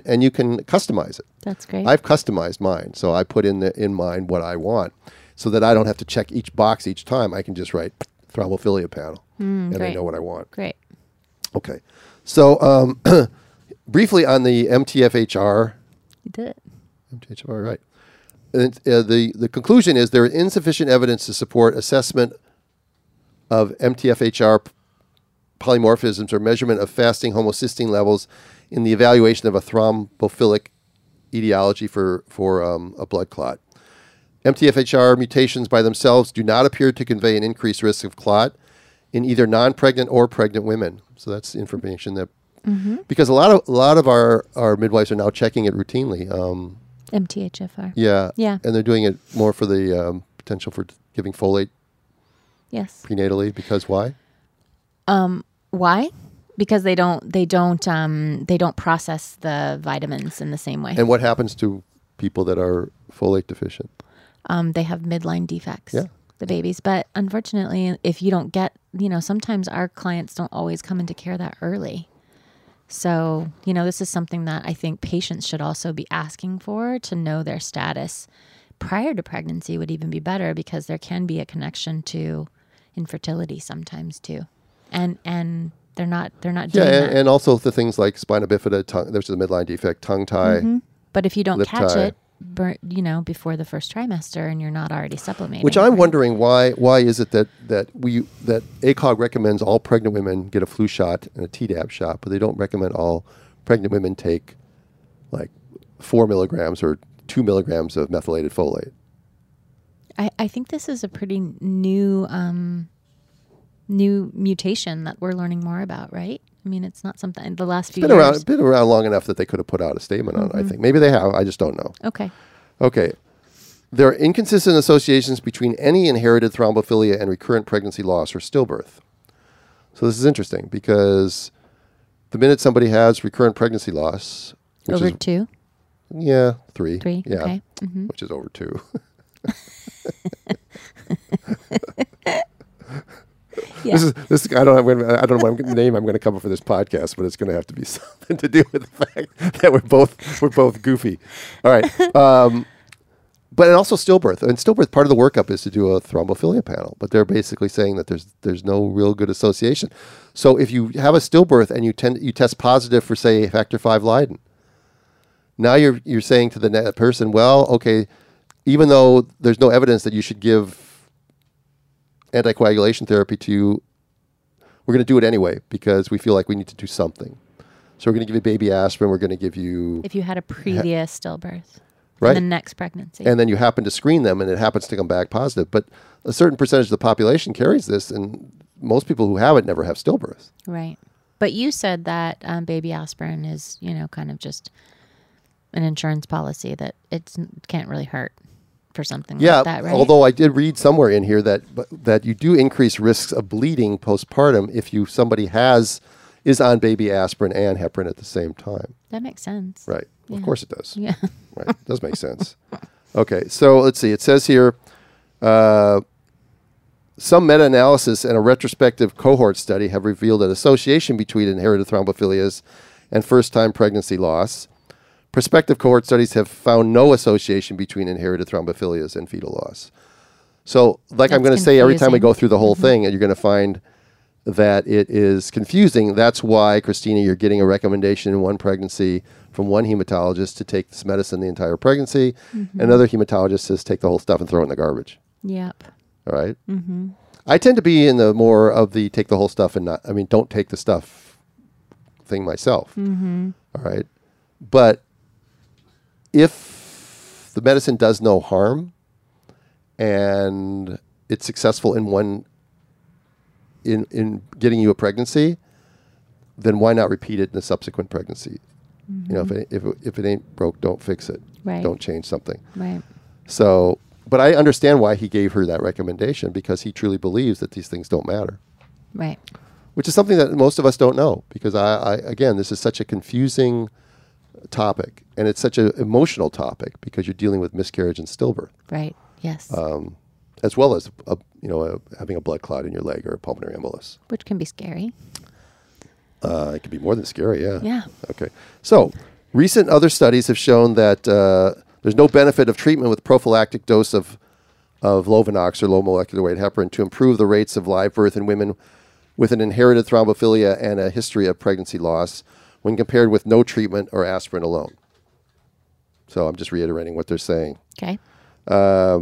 customize it. That's great. I've customized mine, so I put in mine what I want, so that I don't have to check each box each time. I can just write thrombophilia panel, and I know what I want. Great. Okay, so briefly on the MTHFR. You did it. MTHFR, right? And, the conclusion is there is insufficient evidence to support assessment of MTHFR polymorphisms or measurement of fasting homocysteine levels in the evaluation of a thrombophilic etiology for a blood clot. MTHFR mutations by themselves do not appear to convey an increased risk of clot in either non-pregnant or pregnant women. So that's information that Mm-hmm. Because a lot of our midwives are now checking it routinely. MTHFR. Yeah. Yeah. And they're doing it more for the potential for giving folate. Yes. Prenatally, because why? Why? Because they don't process the vitamins in the same way. And what happens to people that are folate deficient? They have midline defects. Yeah. The babies, but unfortunately, if you don't get, sometimes our clients don't always come into care that early. So, this is something that I think patients should also be asking for, to know their status prior to pregnancy would even be better, because there can be a connection to infertility sometimes too. And they're not doing that. And also the things like spina bifida, tongue, there's a midline defect, tongue tie. Mm-hmm. But if you don't catch it, before the first trimester, and you're not already sublimating. Which I'm wondering why is it that ACOG recommends all pregnant women get a flu shot and a Tdap shot, but they don't recommend all pregnant women take like 4 milligrams or 2 milligrams of methylated folate. I think this is a pretty new mutation that we're learning more about, right? I mean, it's not something the last few years. It's been around long enough that they could have put out a statement on it, I think. Maybe they have. I just don't know. Okay. There are inconsistent associations between any inherited thrombophilia and recurrent pregnancy loss or stillbirth. So this is interesting, because the minute somebody has recurrent pregnancy loss... Over 2? Yeah, 3. 3, yeah, okay. Mm-hmm. Which is over 2. Yeah. This is I don't know what name I'm going to come up for this podcast, but it's going to have to be something to do with the fact that we're both goofy. All right, but also stillbirth. And stillbirth, part of the workup is to do a thrombophilia panel, but they're basically saying that there's no real good association. So if you have a stillbirth and you test positive for, say, Factor V Leiden, now you're saying to the person, well, okay, even though there's no evidence that you should give anticoagulation therapy to you, we're going to do it anyway because we feel like we need to do something. So we're going to give you baby aspirin. We're going to give you... If you had a previous stillbirth. Right. The next pregnancy. And then you happen to screen them and it happens to come back positive. But a certain percentage of the population carries this, and most people who have it never have stillbirths. Right. But you said that baby aspirin is, kind of just an insurance policy that it can't really hurt. Or something like that, right? Although I did read somewhere in here that you do increase risks of bleeding postpartum if somebody is on baby aspirin and heparin at the same time. That makes sense. Right. Yeah. Of course it does. Yeah. Right. It does make sense. Okay. So let's see. It says here, some meta-analysis and a retrospective cohort study have revealed an association between inherited thrombophilias and first-time pregnancy loss. Prospective cohort studies have found no association between inherited thrombophilias and fetal loss. So, like, that's I'm going to say every time we go through the whole thing, and you're going to find that it is confusing. That's why, Christina, you're getting a recommendation in one pregnancy from one hematologist to take this medicine the entire pregnancy. Mm-hmm. Another hematologist says take the whole stuff and throw it in the garbage. Yep. All right? Mm-hmm. I tend to be in the more of the take the whole stuff and not, don't take the stuff thing myself. Mm-hmm. All right? But if the medicine does no harm and it's successful in getting you a pregnancy, then why not repeat it in a subsequent pregnancy? Mm-hmm. If it ain't broke, don't fix it. Right. Don't change something. Right. So, but I understand why he gave her that recommendation, because he truly believes that these things don't matter. Right. Which is something that most of us don't know, because again, this is such a confusing topic, and it's such an emotional topic, because you're dealing with miscarriage and stillbirth, right? Yes. As well as having a blood clot in your leg or a pulmonary embolus, which can be scary. It can be more than scary, yeah. Yeah. Okay. So, recent other studies have shown that there's no benefit of treatment with prophylactic dose of Lovenox or low molecular weight heparin to improve the rates of live birth in women with an inherited thrombophilia and a history of pregnancy loss, when compared with no treatment or aspirin alone. So I'm just reiterating what they're saying. Okay. There's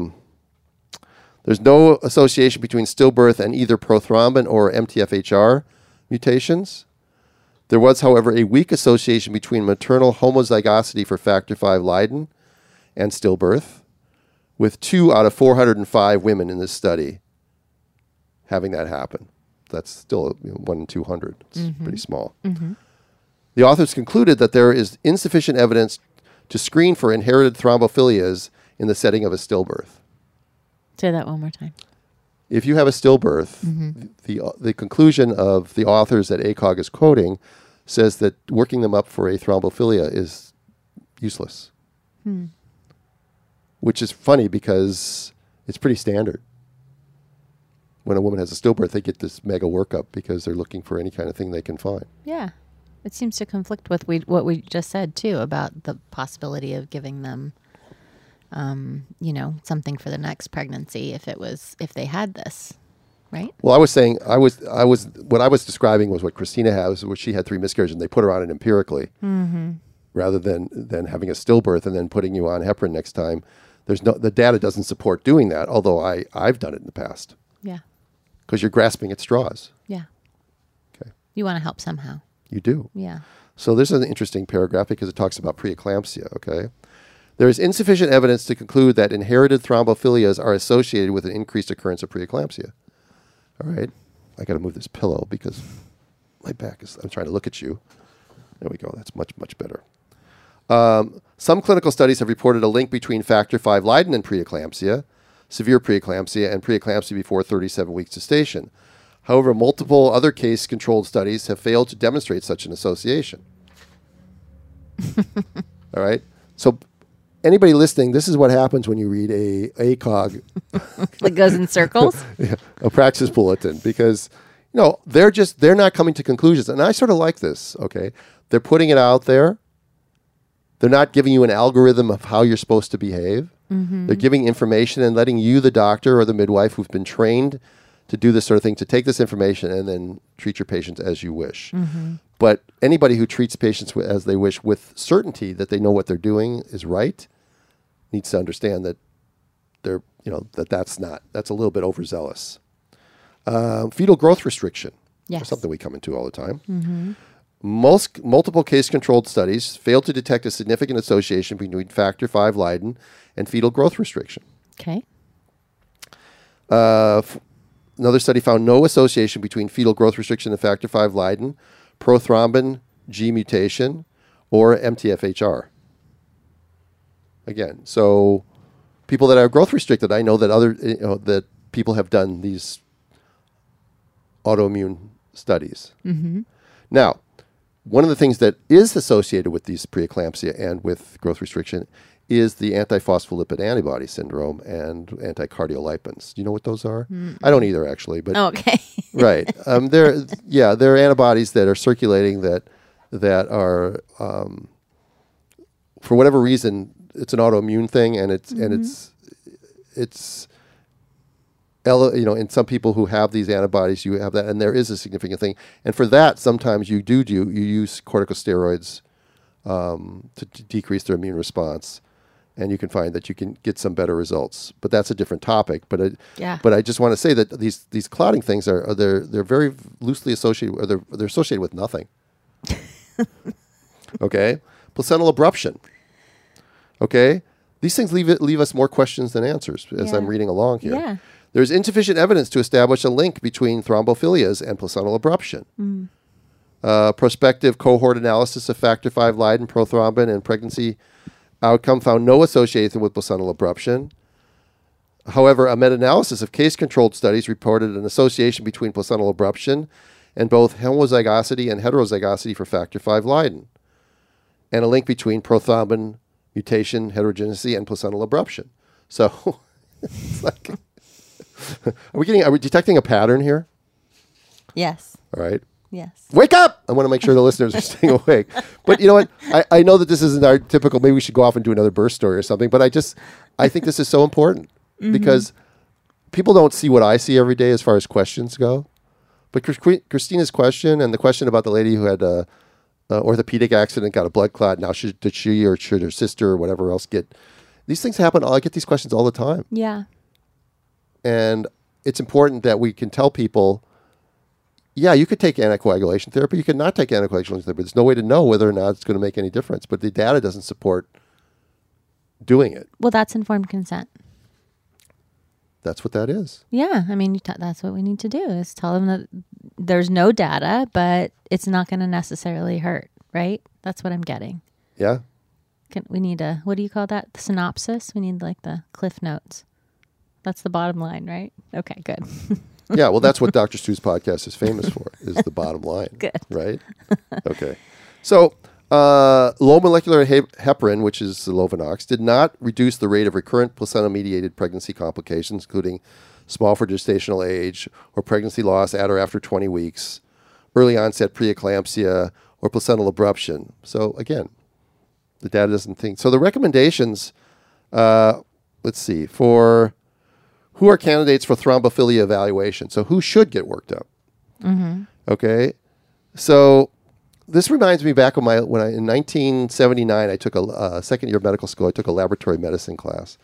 no association between stillbirth and either prothrombin or MTHFR mutations. There was, however, a weak association between maternal homozygosity for Factor V Leiden and stillbirth, with 2 out of 405 women in this study having that happen. That's still 1 in 200. It's pretty small. Mm-hmm. The authors concluded that there is insufficient evidence to screen for inherited thrombophilias in the setting of a stillbirth. Say that one more time. If you have a stillbirth, the conclusion of the authors that ACOG is quoting says that working them up for a thrombophilia is useless. Hmm. Which is funny because it's pretty standard. When a woman has a stillbirth, they get this mega workup because they're looking for any kind of thing they can find. Yeah. It seems to conflict with what we just said, too, about the possibility of giving them, you know, something for the next pregnancy if they had this, right? Well, I was saying what I was describing was what Christina has, which she had 3 miscarriages, and they put her on it empirically rather than having a stillbirth and then putting you on heparin next time. There's no, the data doesn't support doing that, although I've done it in the past. Yeah. Because you're grasping at straws. Yeah. Okay. You want to help somehow. You do. Yeah. So this is an interesting paragraph because it talks about preeclampsia, okay? There is insufficient evidence to conclude that inherited thrombophilias are associated with an increased occurrence of preeclampsia. All right. I got to move this pillow because my back is, I'm trying to look at you. There we go. That's much, much better. Some clinical studies have reported a link between Factor V Leiden and preeclampsia, severe preeclampsia, and preeclampsia before 37 weeks to gestation. However, multiple other case-controlled studies have failed to demonstrate such an association. All right? So anybody listening, this is what happens when you read a ACOG. It goes in circles? Yeah, a practice bulletin. Because, you know, they're not coming to conclusions. And I sort of like this, okay? They're putting it out there. They're not giving you an algorithm of how you're supposed to behave. Mm-hmm. They're giving information and letting you, the doctor or the midwife who've been trained to do this sort of thing, to take this information and then treat your patients as you wish. Mm-hmm. But anybody who treats patients as they wish with certainty that they know what they're doing is right needs to understand that they're, you know, that's a little bit overzealous. Fetal growth restriction. Yes. Something we come into all the time. Mm-hmm. Multiple case-controlled studies failed to detect a significant association between Factor V Leiden and fetal growth restriction. Okay. Another study found no association between fetal growth restriction and Factor V Leiden, prothrombin G mutation, or MTHFR. Again, so people that are growth restricted, I know that that people have done these autoimmune studies. Mm-hmm. Now, one of the things that is associated with these preeclampsia and with growth restriction is the antiphospholipid antibody syndrome and anticardiolipins. Do you know what those are? Mm. I don't either, actually. But okay. Right. They're antibodies that are circulating that are, for whatever reason, it's an autoimmune thing, and in some people who have these antibodies, you have that, and there is a significant thing. And for that, sometimes you use corticosteroids to decrease their immune response. And you can find that you can get some better results, but that's a different topic. But I just want to say that these clotting things they're very loosely associated, or they're associated with nothing. Okay, placental abruption. Okay, these things leave us more questions than answers as I'm reading along here. Yeah. There's insufficient evidence to establish a link between thrombophilias and placental abruption. Mm. Prospective cohort analysis of Factor V Leiden, prothrombin, and pregnancy outcome found no association with placental abruption. However, a meta-analysis of case-controlled studies reported an association between placental abruption and both homozygosity and heterozygosity for Factor V Leiden, and a link between prothrombin mutation, heterogeneity, and placental abruption. So, it's like, are we detecting a pattern here? Yes. All right. Yes. Wake up! I want to make sure the listeners are staying awake. But you know what? I know that this isn't our typical, maybe we should go off and do another birth story or something, but I think this is so important because people don't see what I see every day as far as questions go. But Christina's question and the question about the lady who had an orthopedic accident, got a blood clot, now should her sister or whatever else get, these things happen. I get these questions all the time. Yeah. And it's important that we can tell people, yeah, you could take anticoagulation therapy. You could not take anticoagulation therapy. There's no way to know whether or not it's going to make any difference. But the data doesn't support doing it. Well, that's informed consent. That's what that is. Yeah. I mean, that's what we need to do is tell them that there's no data, but it's not going to necessarily hurt, right? That's what I'm getting. Yeah. We need a, what do you call that? The synopsis? We need like the cliff notes. That's the bottom line, right? Okay, good. Yeah, well, that's what Dr. Stu's podcast is famous for, is the bottom line. Good. Right? Okay. So low molecular heparin, which is the Lovenox, did not reduce the rate of recurrent placenta-mediated pregnancy complications, including small for gestational age or pregnancy loss at or after 20 weeks, early onset preeclampsia, or placental abruption. So again, the data doesn't think. So the recommendations, let's see, for who are candidates for thrombophilia evaluation. So who should get worked up? Mm-hmm. Okay. So this reminds me back of when in 1979, I took a second year of medical school. I took a laboratory medicine class,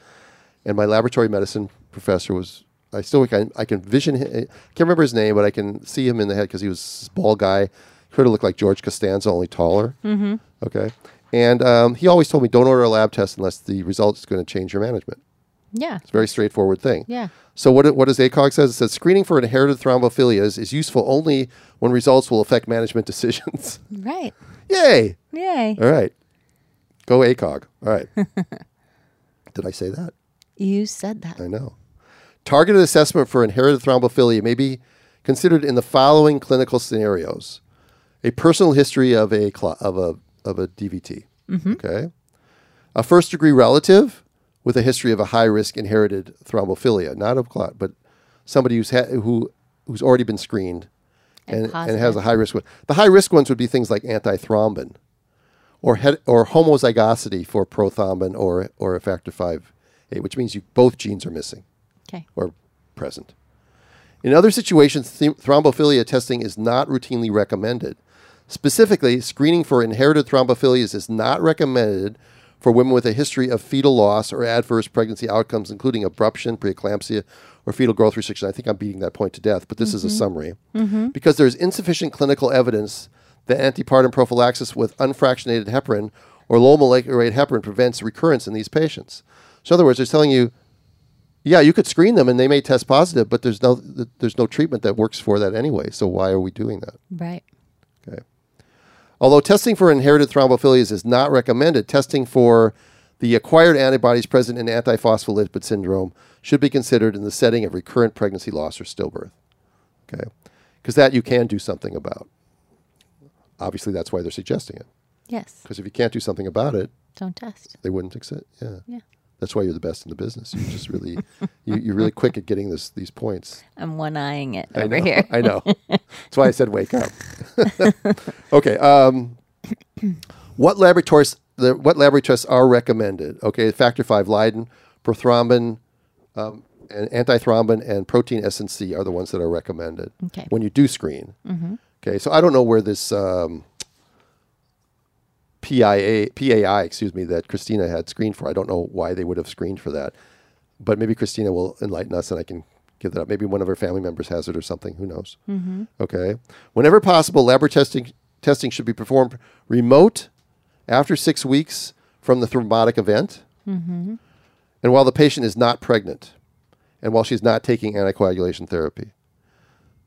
and my laboratory medicine professor was, I can vision him. I can't remember his name, but I can see him in the head because he was a bald guy. Could have looked like George Costanza, only taller. Mm-hmm. Okay. And he always told me, don't order a lab test unless the result is going to change your management. Yeah. It's a very straightforward thing. Yeah. So what does ACOG says? It says screening for inherited thrombophilias is useful only when results will affect management decisions. Right. Yay. Yay. All right. Go ACOG. All right. Did I say that? You said that. I know. Targeted assessment for inherited thrombophilia may be considered in the following clinical scenarios. A personal history of a DVT. Mm-hmm. Okay. A first-degree relative with a history of a high-risk inherited thrombophilia, not of clot, but somebody who's already been screened and has a high-risk one. The high-risk ones would be things like antithrombin or homozygosity for prothrombin or a factor V, which means both genes are missing. Okay. Or present. In other situations, thrombophilia testing is not routinely recommended. Specifically, screening for inherited thrombophilias is not recommended for women with a history of fetal loss or adverse pregnancy outcomes, including abruption, preeclampsia, or fetal growth restriction. I think I'm beating that point to death, but this is a summary. Mm-hmm. Because there's insufficient clinical evidence that antepartum prophylaxis with unfractionated heparin or low molecular weight heparin prevents recurrence in these patients. So in other words, they're telling you, yeah, you could screen them and they may test positive, but there's no treatment that works for that anyway. So why are we doing that? Right. Okay. Although testing for inherited thrombophilias is not recommended, testing for the acquired antibodies present in antiphospholipid syndrome should be considered in the setting of recurrent pregnancy loss or stillbirth. Okay. Because that you can do something about. Obviously, that's why they're suggesting it. Yes. Because if you can't do something about it, don't test. They wouldn't accept. Yeah. Yeah. That's why you're the best in the business. You're just really, you're really quick at getting these points. I'm one-eyeing it over here. I know. That's why I said wake up. Okay. What laboratory tests are recommended? Okay, Factor V Leiden, prothrombin, and antithrombin, and protein S and C are the ones that are recommended. Okay. When you do screen. Mm-hmm. Okay. So I don't know where this PAI, that Christina had screened for. I don't know why they would have screened for that, but maybe Christina will enlighten us and I can give that up. Maybe one of her family members has it or something. Who knows? Mm-hmm. Okay. Whenever possible, laboratory testing should be performed remote after 6 weeks from the thrombotic event. Mm-hmm. And while the patient is not pregnant and while she's not taking anticoagulation therapy.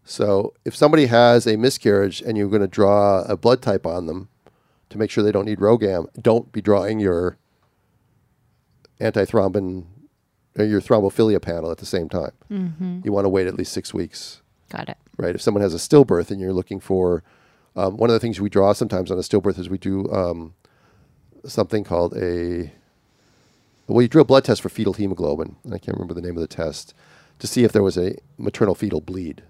So if somebody has a miscarriage and you're going to draw a blood type on them, to make sure they don't need Rogam, don't be drawing your antithrombin or your thrombophilia panel at the same time. Mm-hmm. You want to wait at least 6 weeks. Got it. Right. If someone has a stillbirth and you're looking for, one of the things we draw sometimes on a stillbirth is we do something called you drew a blood test for fetal hemoglobin, and I can't remember the name of the test, to see if there was a maternal fetal bleed.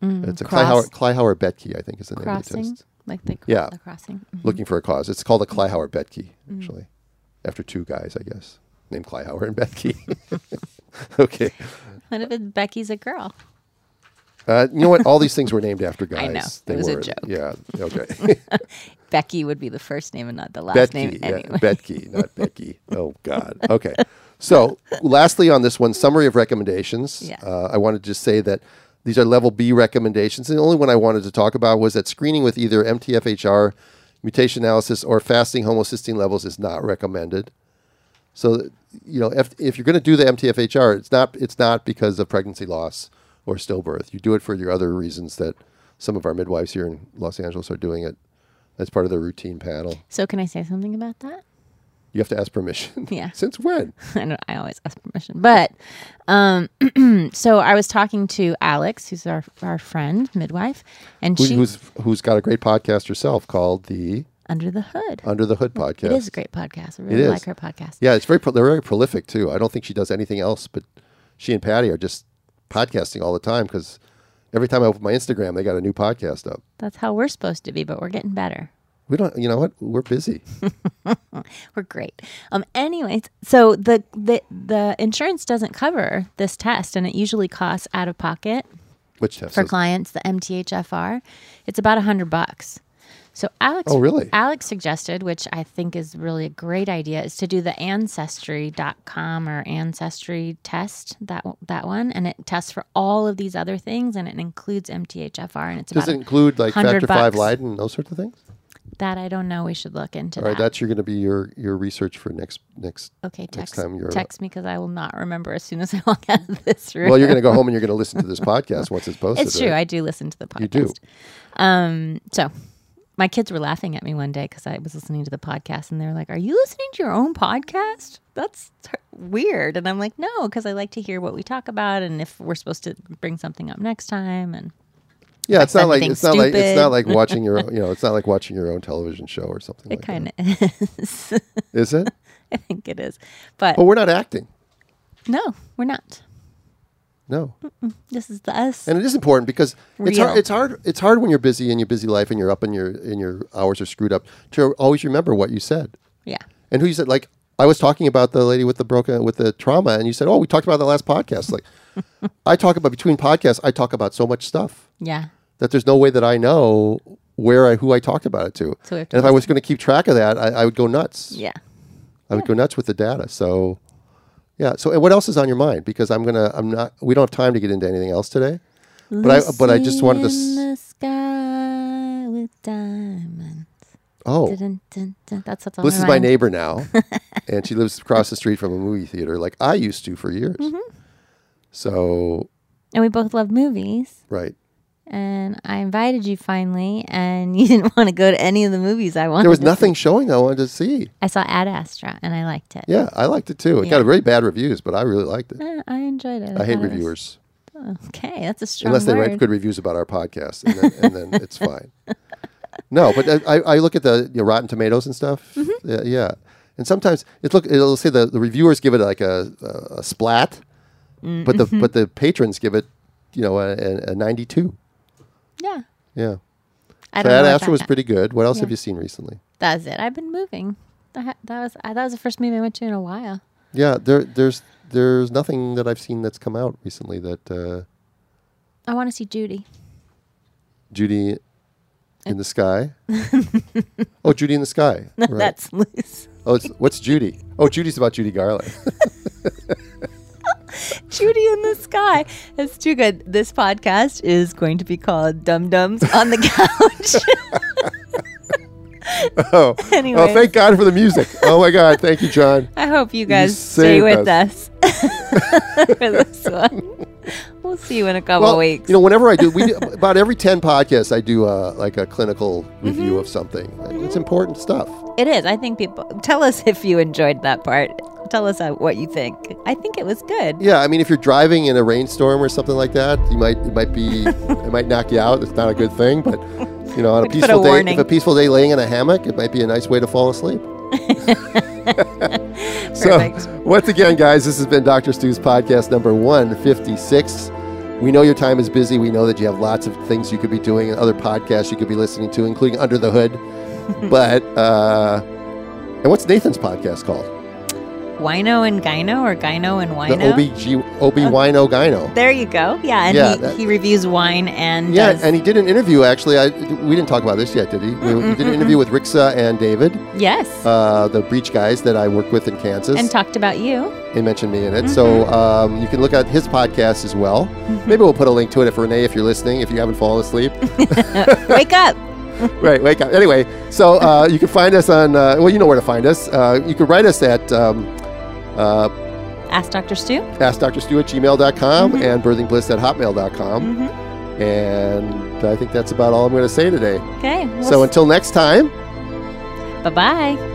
It's a Kleihauer-Betke, I think is the name of the test. Like the crossing. Mm-hmm. Looking for a cause. It's called a Kleihauer-Betke, actually. Mm-hmm. After two guys, I guess. Named Kleihauer and Betke. Okay. What if Becky's a girl? You know what? All these things were named after guys. I know. It was a joke. Yeah. Okay. Becky would be the first name and not the last name anyway. Yeah, Betke, not Becky. Oh, God. Okay. So lastly on this one, summary of recommendations. Yeah. I wanted to just say that these are level B recommendations. And the only one I wanted to talk about was that screening with either MTHFR, mutation analysis, or fasting homocysteine levels is not recommended. So, you know, if you're going to do the MTHFR, it's not because of pregnancy loss or stillbirth. You do it for your other reasons that some of our midwives here in Los Angeles are doing it. That's part of the routine panel. So can I say something about that? You have to ask permission. Yeah. Since when? I always ask permission. But so I was talking to Alex, who's our friend, midwife, and who's got a great podcast herself called the Under the Hood. Under the Hood podcast. It is a great podcast. I really like her podcast. Yeah, it's they're very prolific too. I don't think she does anything else, but she and Patty are just podcasting all the time because every time I open my Instagram, they got a new podcast up. That's how we're supposed to be, but we're getting better. We don't, you know what? We're busy. We're great. Anyways, so the insurance doesn't cover this test, and it usually costs out of pocket. Which test? For clients, the MTHFR. It's about $100. So Alex, oh, really? Alex suggested, which I think is really a great idea, is to do the Ancestry.com or Ancestry test, that one, and it tests for all of these other things, and it includes MTHFR, and it's about $100. Does it include like Factor V Leiden and those sorts of things? That I don't know. We should look into that. All right, that's going to be your research for next. Okay, text me because I will not remember as soon as I walk out of this room. Well, you're going to go home and you're going to listen to this podcast once it's posted. It's true. Right? I do listen to the podcast. You do. So my kids were laughing at me one day because I was listening to the podcast and they were like, "Are you listening to your own podcast? That's weird." And I'm like, "No, because I like to hear what we talk about and if we're supposed to bring something up next time." And yeah, it's not like watching your own, it's not like watching your own television show or something like that. It kind of is. Is it? I think it is. But we're not acting. No, we're not. No. This is the us. And it is important because it's hard when you're busy in your busy life and you're up and your hours are screwed up to always remember what you said. Yeah. And who you said, like I was talking about the lady with the trauma and you said, "Oh, we talked about the last podcast." Like between podcasts, I talk about so much stuff. Yeah. That there's no way that I know who I talked about it to. So and if I was going to keep track of that, I would go nuts. Yeah. I would go nuts with the data. So yeah. So and what else is on your mind? Because we don't have time to get into anything else today. But I just wanted to the sky with diamonds. Oh, dun, dun, dun. That's what's on Blyss my mind. This is my neighbor now, and she lives across the street from a movie theater, like I used to for years. Mm-hmm. So, and we both love movies, right? And I invited you finally, and you didn't want to go to any of the movies I wanted. There was nothing showing that I wanted to see. I saw Ad Astra, and I liked it. Yeah, I liked it too. It got really bad reviews, but I really liked it. I enjoyed it. I hate reviewers. Okay, that's a strong word. Unless they write good reviews about our podcast, and then it's fine. No, but I look at the Rotten Tomatoes and stuff. Mm-hmm. Yeah, and sometimes it'll say the reviewers give it like a splat, mm-hmm. but the patrons give it a 92. Yeah. Yeah. So Ad Astra was pretty good. What else have you seen recently? That's it. I've been moving. That was the first movie I went to in a while. Yeah, there's nothing that I've seen that's come out recently that. I want to see Judy. Judy. In the Sky? Oh, Judy in the Sky. No, right. That's loose. Oh, what's Judy? Oh, Judy's about Judy Garland. Judy in the Sky. That's too good. This podcast is going to be called Dum Dums on the Couch. Oh. Anyway. Oh, thank God for the music. Oh, my God. Thank you, John. I hope you guys stay with us for this one. We'll see you in a couple of weeks. Whenever I do, about every 10 podcasts, I do like a clinical review of something. It's important stuff. It is. I think tell us if you enjoyed that part. Tell us what you think. I think it was good. Yeah, I mean, if you're driving in a rainstorm or something like that, it might knock you out. It's not a good thing, but on a peaceful day, if a peaceful day laying in a hammock, it might be a nice way to fall asleep. So once again, guys, this has been Dr. Stu's podcast number 156. We know your time is busy. We know that you have lots of things you could be doing and other podcasts you could be listening to, including Under the Hood. But and what's Nathan's podcast called? Wino and Gyno, or Gyno and Wino? The OB Wino Gyno. There you go. Yeah, and he reviews wine and and he did an interview, actually. We didn't talk about this yet, did he? We did an interview with Rixa and David. Yes. The Breech guys that I work with in Kansas. And talked about you. They mentioned me in it. Mm-hmm. So you can look at his podcast as well. Mm-hmm. Maybe we'll put a link to it if Renee, if you're listening, if you haven't fallen asleep. Wake up. Right, wake up. Anyway, so you can find us on, you know where to find us. You can write us at... Ask Dr. Stu. Ask Dr. Stu at gmail.com and birthingbliss@hotmail.com. Mm-hmm. And I think that's about all I'm going to say today. Okay. Well, so until next time. Bye-bye.